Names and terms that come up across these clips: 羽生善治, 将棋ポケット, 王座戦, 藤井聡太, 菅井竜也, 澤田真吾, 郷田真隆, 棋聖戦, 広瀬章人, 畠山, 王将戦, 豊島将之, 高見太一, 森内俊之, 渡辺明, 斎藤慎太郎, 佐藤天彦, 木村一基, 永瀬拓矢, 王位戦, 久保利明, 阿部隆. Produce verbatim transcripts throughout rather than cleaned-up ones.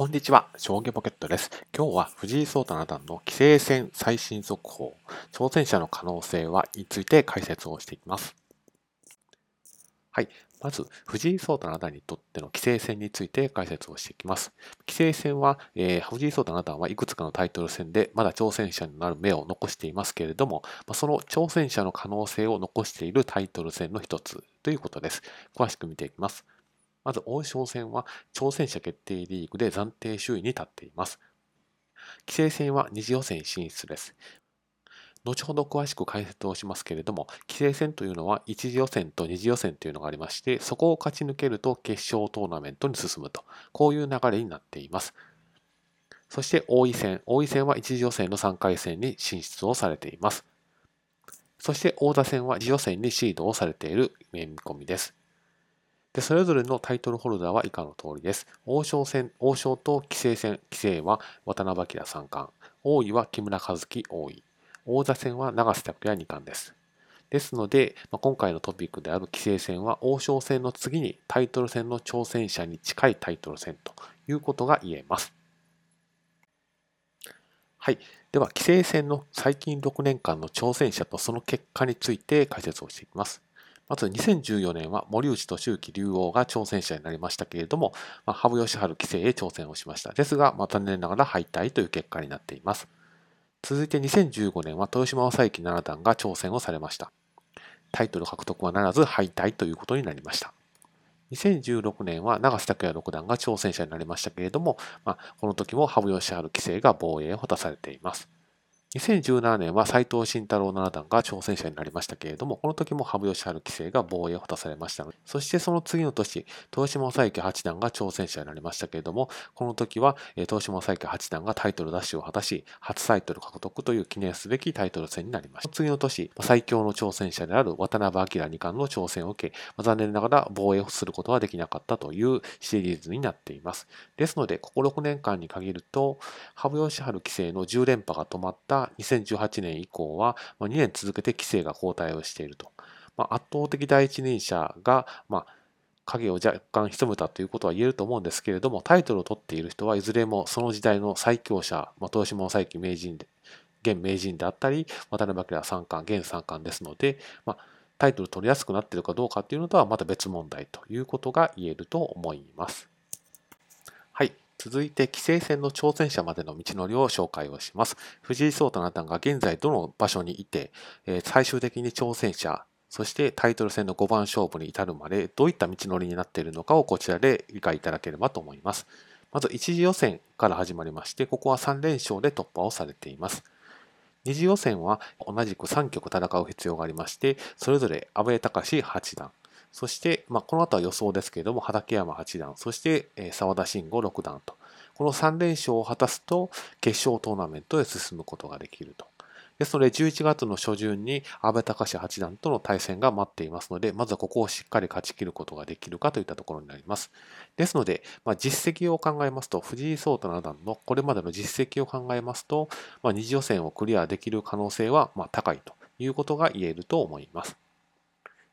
こんにちは、将棋ポケットです。今日は藤井聡太七段の棋聖戦最新速報、挑戦者の可能性はについて解説をしていきます。はい、まず藤井聡太七段にとっての棋聖戦について解説をしていきます。棋聖戦は、えー、藤井聡太七段はいくつかのタイトル戦でまだ挑戦者になる目を残していますけれども、その挑戦者の可能性を残しているタイトル戦の一つということです。詳しく見ていきます。まず王将戦は挑戦者決定リーグで暫定首位に立っています。棋聖戦は二次予選進出です。後ほど詳しく解説をしますけれども、棋聖戦というのは一次予選と二次予選というのがありまして、そこを勝ち抜けると決勝トーナメントに進むと、こういう流れになっています。そして王位戦、王位戦は一次予選のさんかい戦に進出をされています。そして王座戦は二次予選にシードをされている見込みです。でそれぞれのタイトルホルダーは以下の通りです。王将戦、王将と棋聖戦、棋聖は渡辺明三冠、王位は木村一基王位、王座戦は永瀬拓矢二冠です。ですので、まあ、今回のトピックである棋聖戦は王将戦の次にタイトル戦の挑戦者に近いタイトル戦ということが言えます。はい、では棋聖戦の最近ろくねんかんの挑戦者とその結果について解説をしていきます。まずにせんじゅうよねんは森内俊之竜王が挑戦者になりましたけれども、まあ、羽生善治棋聖へ挑戦をしました。ですが、まあ、残念ながら敗退という結果になっています。続いてにせんじゅうごねんは豊島将之七段が挑戦をされました。タイトル獲得はならず敗退ということになりました。にせんじゅうろくねんは永瀬拓矢六段が挑戦者になりましたけれども、まあ、この時も羽生善治棋聖が防衛を果たされています。にせんじゅうななねんは斎藤慎太郎七段が挑戦者になりましたけれども、この時も羽生善治棋聖が防衛を果たされましたので、そしてその次の年、豊島将之八段が挑戦者になりましたけれども、この時は豊島将之八段がタイトル奪取を果たし、初タイトル獲得という記念すべきタイトル戦になりました。次の年、最強の挑戦者である渡辺明二冠の挑戦を受け、残念ながら防衛をすることはできなかったというシリーズになっています。ですので、こころくねんかんに限ると、羽生善治棋聖のじゅうれんぱが止まったにせんじゅうはちねん以降はにねん続けて棋聖が後退をしていると、まあ、圧倒的第一人者が、まあ、影を若干潜めたということは言えると思うんですけれども、タイトルを取っている人はいずれもその時代の最強者、まあ、豊島将之名人で現名人であったり渡辺明三冠現三冠ですので、まあ、タイトル取りやすくなっているかどうかというのとはまた別問題ということが言えると思います。はい。続いて棋聖戦の挑戦者までの道のりを紹介をします。藤井聡太七段が現在どの場所にいて、最終的に挑戦者、そしてタイトル戦のごばん勝負に至るまでどういった道のりになっているのかをこちらで理解いただければと思います。まず一次予選から始まりまして、ここはさんれんしょうで突破をされています。二次予選は同じくさんきょく戦う必要がありまして、それぞれ阿部隆八段、そして、まあ、この後は予想ですけれども、畠山八段、そして澤田真吾六段と、このさんれんしょうを果たすと、決勝トーナメントへ進むことができると。ですので、じゅういちがつの初旬に阿部隆八段との対戦が待っていますので、まずはここをしっかり勝ち切ることができるかといったところになります。ですので、まあ、実績を考えますと、藤井聡太七段のこれまでの実績を考えますと、まあ、二次予選をクリアできる可能性はまあ高いということが言えると思います。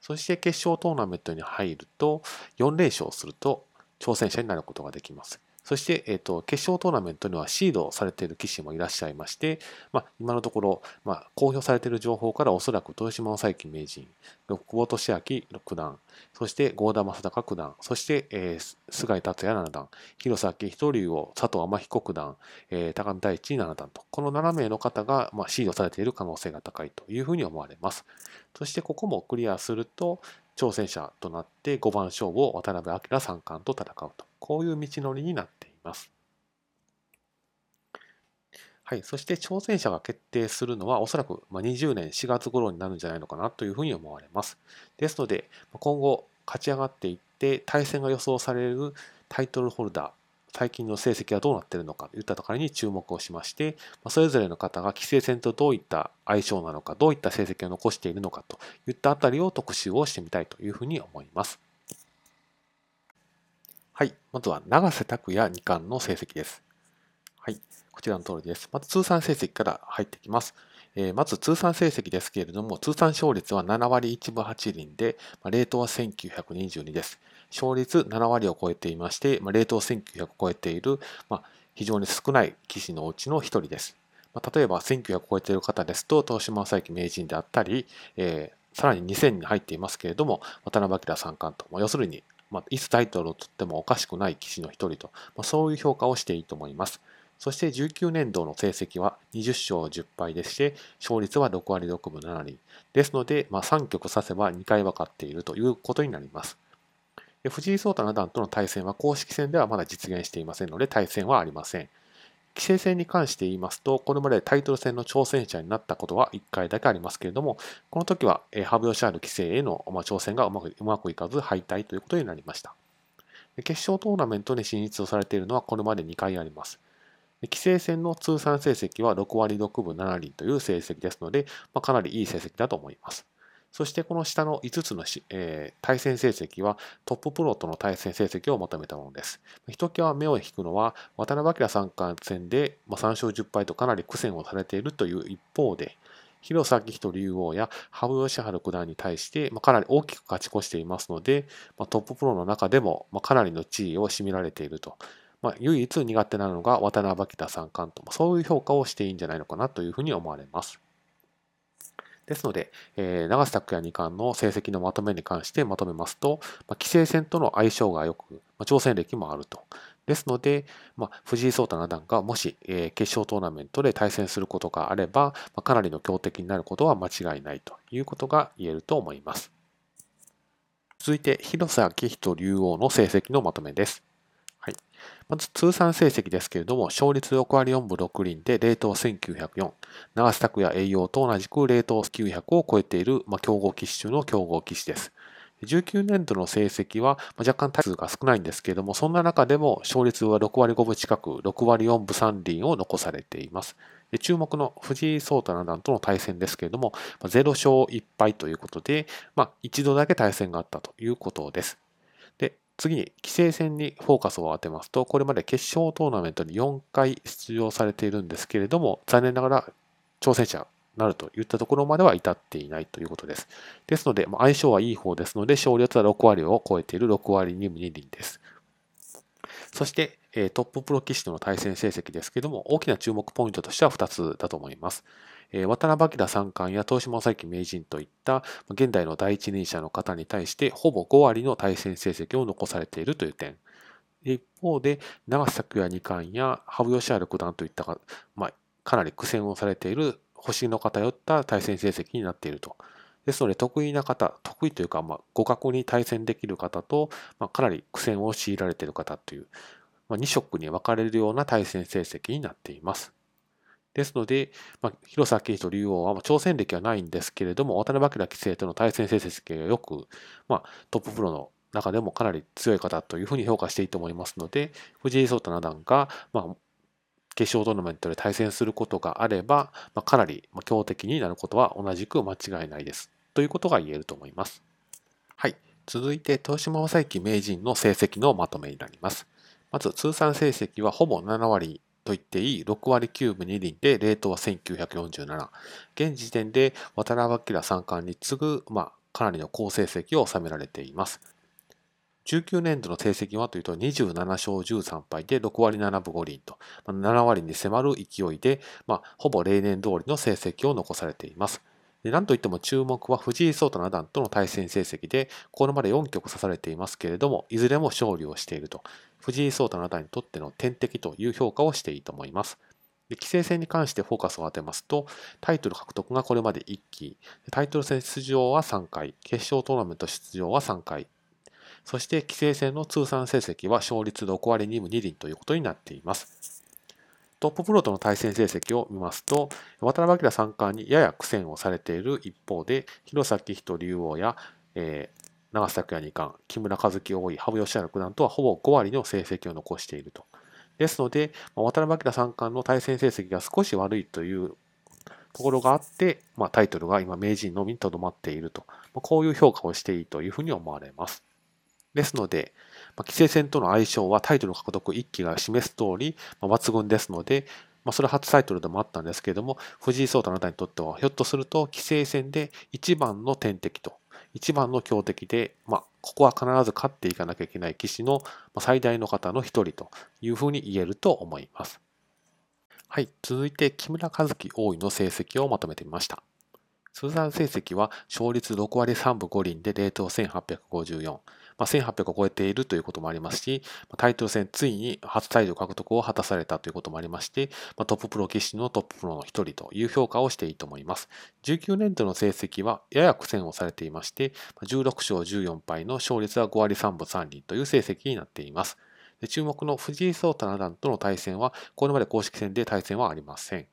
そして決勝トーナメントに入るとよんれんしょうすると挑戦者になることができます。そして、えー、と決勝トーナメントにはシードされている棋士もいらっしゃいまして、まあ、今のところ、まあ、公表されている情報からおそらく豊島将之名人、久保利明九段、そして郷田真隆九段、そして、えー、菅井竜也七段、広瀬章人竜王、佐藤天彦九段、えー、高見太一七段と、このななめいの方が、まあ、シードされている可能性が高いというふうに思われます。そしてここもクリアすると、挑戦者となってごばん勝負を渡辺明三冠と戦うと、こういう道のりになっています。はい、そして挑戦者が決定するのはおそらくにじゅうねんしがつ頃になるんじゃないのかなというふうに思われます。ですので、今後勝ち上がっていって対戦が予想されるタイトルホルダー、最近の成績はどうなっているのかといったところに注目をしまして、それぞれの方が棋聖戦とどういった相性なのか、どういった成績を残しているのかといったあたりを特集をしてみたいというふうに思います。はい、まずは永瀬拓矢二冠の成績です。はい、こちらの通りです。まず通算成績から入っていきます。えー、まず通算成績ですけれども、通算勝率はななわりいちぶはちりんで、レートはせんきゅうひゃくにじゅうにです。勝率ななわりを超えていまして、まあ、冷凍せんきゅうひゃくを超えている、まあ、非常に少ない棋士のうちのひとりです。まあ、例えばせんきゅうひゃくを超えている方ですと、豊島将之名人であったり、えー、さらににせんに入っていますけれども、渡辺明三冠と、まあ、要するに、まあ、いつタイトルを取ってもおかしくない棋士のひとりと、まあ、そういう評価をしていいと思います。そしてじゅうきゅうねんどの成績はにじゅっしょうじゅっぱいでして、勝率はろくわりろくぶななり。ですので、まあ、さんきょく指せばにかいは勝っているということになります。で、藤井聡太七段との対戦は公式戦ではまだ実現していませんので、対戦はありません。棋聖戦に関して言いますと、これまでタイトル戦の挑戦者になったことはいっかいだけありますけれども、この時は羽生善治棋聖への挑戦がうまく、うまくいかず敗退ということになりました。決勝トーナメントに進出をされているのはこれまでにかいあります。棋聖戦の通算成績はろくわりろくぶななりという成績ですので、まあ、かなりいい成績だと思います。そしてこの下のいつつの、えー、対戦成績はトッププロとの対戦成績をまとめたものです。ひときわ目を引くのは渡辺明三冠戦で、まあ、さんしょうじゅっぱいとかなり苦戦をされているという一方で、広瀬章人竜王や羽生善治九段に対して、まあ、かなり大きく勝ち越していますので、まあ、トッププロの中でも、まあ、かなりの地位を占められていると。まあ、唯一苦手なのが渡辺明三冠と、そういう評価をしていいんじゃないのかなというふうに思われます。ですので、えー、永瀬拓矢二冠の成績のまとめに関してまとめますと、まあ、棋聖戦との相性が良く、まあ、挑戦歴もあると。ですので、まあ、藤井聡太七段がもし、えー、決勝トーナメントで対戦することがあれば、まあ、かなりの強敵になることは間違いないということが言えると思います。続いて、広瀬章人竜王の成績のまとめです。はい、まず通算成績ですけれども、勝率ろくわりよんぶろくりんで冷凍せんきゅうひゃくよん、永瀬拓矢栄王と同じく冷凍きゅうひゃくを超えている、まあ、強豪棋士中の強豪棋士です。じゅうきゅうねんどの成績は、まあ、若干対数が少ないんですけれども、そんな中でも勝率はろくわりごぶ近く、ろくわりよんぶさんりんを残されています。で、注目の藤井聡太七段との対戦ですけれども、まあ、ぜろしょういっぱいということで、まあ、いちどだけ対戦があったということです。次に、棋聖戦にフォーカスを当てますと、これまで決勝トーナメントによんかい出場されているんですけれども、残念ながら挑戦者になるといったところまでは至っていないということです。ですので、相性はいい方ですので、勝率はろくわりを超えているろくわりにぶにりんです。そして、トッププロ棋士との対戦成績ですけれども、大きな注目ポイントとしてはふたつだと思います。渡辺明三冠や豊島将之名人といった現代の第一人者の方に対してほぼごわりの対戦成績を残されているという点、一方で永瀬拓矢二冠や羽生善治九段といったか、まあ、かなり苦戦をされている星の偏った対戦成績になっていると。ですので得意な方、得意というか、まあ、互角に対戦できる方と、まあ、かなり苦戦を強いられている方という、まあ、に色に分かれるような対戦成績になっています。ですので、まあ、広瀬章人竜王は挑戦歴はないんですけれども、渡辺明棋聖との対戦成績がよく、まあ、トッププロの中でもかなり強い方というふうに評価していいと思いますので、藤井聡太七段が、まあ、決勝トーナメントで対戦することがあれば、まあ、かなり強敵になることは同じく間違いないですということが言えると思います。はい、続いて豊島将之名人の成績のまとめになります。まず通算成績はほぼななわり。と言っていいろくわりきゅうぶにりんで冷凍はせんきゅうひゃくよんじゅうなな。現時点で渡辺明三冠に次ぐ、まあ、かなりの好成績を収められています。じゅうきゅうねんどの成績はというとにじゅうななしょうじゅうさんぱいでろくわりななぶごりんと、ななわりに迫る勢いで、まあ、ほぼ例年通りの成績を残されています。で、なんといっても注目は藤井聡太七段との対戦成績で、これまでよんきょく指されていますけれども、いずれも勝利をしていると。藤井聡太七段にとっての天敵という評価をしていいと思います。で、棋聖戦に関してフォーカスを当てますと、タイトル獲得がこれまでいっき、タイトル戦出場はさんかい、決勝トーナメント出場はさんかい、そして棋聖戦の通算成績は勝率ろくわりにぶにりんということになっています。トッププロとの対戦成績を見ますと、渡辺明三冠にやや苦戦をされている一方で、広瀬章人竜王や、えー永瀬拓矢二冠、木村一基王位、羽生善治九段とはほぼごわりの成績を残していると。ですので、渡辺明三冠の対戦成績が少し悪いというところがあって、まあ、タイトルが今名人のみにとどまっていると、まあ、こういう評価をしていいというふうに思われます。ですので、まあ、棋聖戦との相性はタイトル獲得いっきが示す通り、まあ、抜群ですので、まあ、それは初タイトルでもあったんですけれども、藤井聡太七段にとってはひょっとすると棋聖戦で一番の天敵と。一番の強敵で、まあ、ここは必ず勝っていかなきゃいけない棋士の最大の方の一人というふうに言えると思います。はい、続いて木村一基王位の成績をまとめてみました。通算成績は勝率ろくわりさんぶごりんで冷凍せんはっぴゃくごじゅうよん、まあ、せんはっぴゃくを超えているということもありますし、タイトル戦ついに初タイトル獲得を果たされたということもありまして、まあ、トッププロ棋士のトッププロの一人という評価をしていいと思います。じゅうきゅうねんどの成績はやや苦戦をされていまして、じゅうろくしょうじゅうよんぱいの勝率はごわりさんぶさんりんという成績になっています。で、注目の藤井聡太七段との対戦はこれまで公式戦で対戦はありません。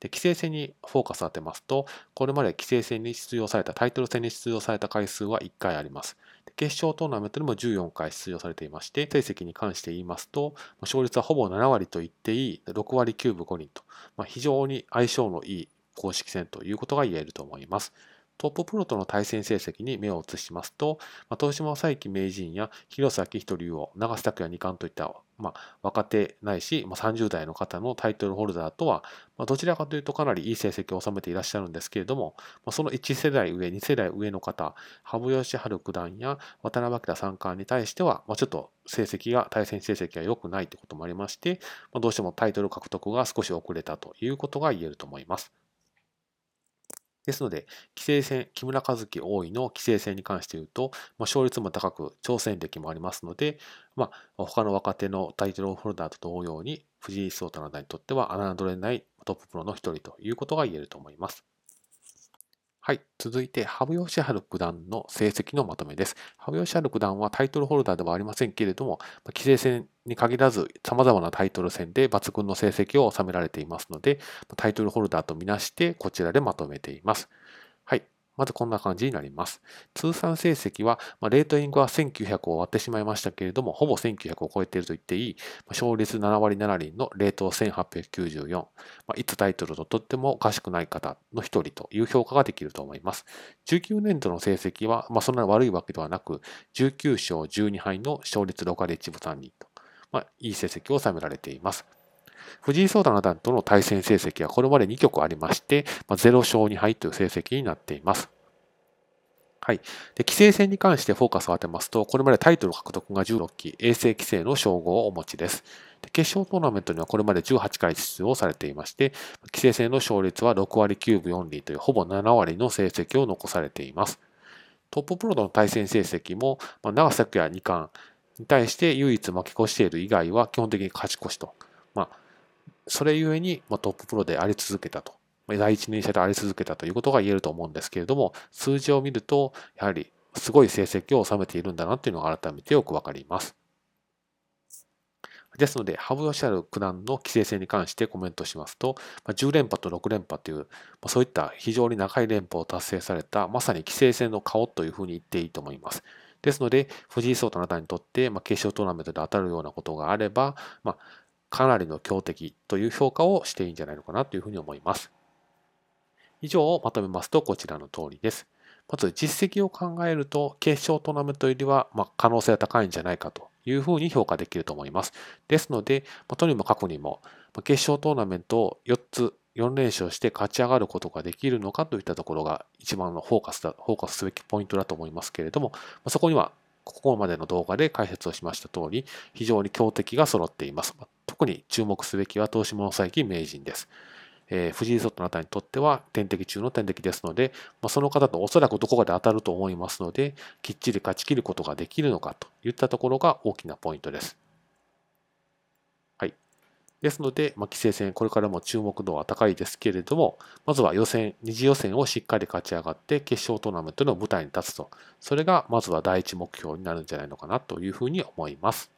で、棋聖戦にフォーカスを当てますと、これまで棋聖戦に出場された、タイトル戦に出場された回数はいっかいあります。で、決勝トーナメントにもじゅうよんかい出場されていまして、成績に関して言いますと、勝率はほぼななわりと言っていいろくわりきゅうぶごりんと、まあ、非常に相性のいい公式戦ということが言えると思います。トッププロとの対戦成績に目を移しますと、まあ、豊島将之名人や広瀬章人竜王、永瀬拓矢二冠といった、まあ、若手ないし、まあ、さんじゅうだいの方のタイトルホルダーとは、まあ、どちらかというとかなりいい成績を収めていらっしゃるんですけれども、まあ、そのいちせだいうえ、にせだいうえの方、羽生善治九段や渡辺明三冠に対しては、まあ、ちょっと成績が、対戦成績が良くないということもありまして、まあ、どうしてもタイトル獲得が少し遅れたということが言えると思います。ですので、棋聖戦、木村一基王位の棋聖戦に関して言うと、まあ、勝率も高く挑戦歴もありますので、まあ、他の若手のタイトルホルダーと同様に、藤井聡太七段にとっては侮れないトッププロの一人ということが言えると思います。はい、続いて羽生善治九段の成績のまとめです。羽生善治九段はタイトルホルダーではありませんけれども、棋聖戦に限らずさまざまなタイトル戦で抜群の成績を収められていますので、タイトルホルダーとみなしてこちらでまとめています。はい、まずこんな感じになります。通算成績は、レートイングはせんきゅうひゃくを割ってしまいましたけれども、ほぼせんきゅうひゃくを超えていると言っていい、勝率ななわりななりんの冷凍せんはっぴゃくきゅうじゅうよん、まあ、いつタイトルととってもおかしくない方の一人という評価ができると思います。じゅうきゅうねんどの成績は、まあ、そんなに悪いわけではなく、じゅうきゅうしょうじゅうにはいの勝率ろくわりいちぶさんりんと、まあ、いい成績を収められています。藤井聡太七段との対戦成績はこれまでにきょくありまして、ぜろしょうにはいという成績になっています。はい、で棋聖戦に関してフォーカスを当てますと、これまでタイトル獲得がじゅうろっき、永世棋聖の称号をお持ちです。で決勝トーナメントにはこれまでじゅうはっかい出場されていまして、棋聖戦の勝率はろくわりきゅうぶよんりんというほぼななわりの成績を残されています。トッププロとの対戦成績も、まあ、永瀬拓矢二冠に対して唯一負け越している以外は基本的に勝ち越しと。まあそれゆえにトッププロであり続けたと、第一人者であり続けたということが言えると思うんですけれども、数字を見ると、やはりすごい成績を収めているんだなというのが改めてよくわかります。ですので、羽生善治九段の棋聖戦に関してコメントしますと、じゅうれんぱとろくれんぱという、そういった非常に長い連覇を達成された、まさに棋聖戦の顔というふうに言っていいと思います。ですので、藤井聡太七段にとって、決勝トーナメントで当たるようなことがあれば、まあかなりの強敵という評価をしていいんじゃないのかなというふうに思います。以上をまとめますとこちらの通りです。まず実績を考えると決勝トーナメント入りはまあ可能性が高いんじゃないかというふうに評価できると思います。ですので、とにもかくにも決勝トーナメントをよっつよんれんしょうして勝ち上がることができるのかといったところが一番のフォーカスだ、フォーカスすべきポイントだと思いますけれども、そこにはここまでの動画で解説をしました通り、非常に強敵が揃っています。特に注目すべきは豊島将之名人です。えー、藤井聡太七段にとっては天敵中の天敵ですので、まあ、その方とおそらくどこかで当たると思いますので、きっちり勝ち切ることができるのかといったところが大きなポイントです。はい、ですので、まあ、棋聖戦これからも注目度は高いですけれども、まずは予選、二次予選をしっかり勝ち上がって決勝トーナメントの舞台に立つと、それがまずは第一目標になるんじゃないのかなというふうに思います。